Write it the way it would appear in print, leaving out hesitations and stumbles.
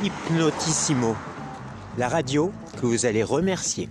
Hypnotissimo, la radio que vous allez remercier.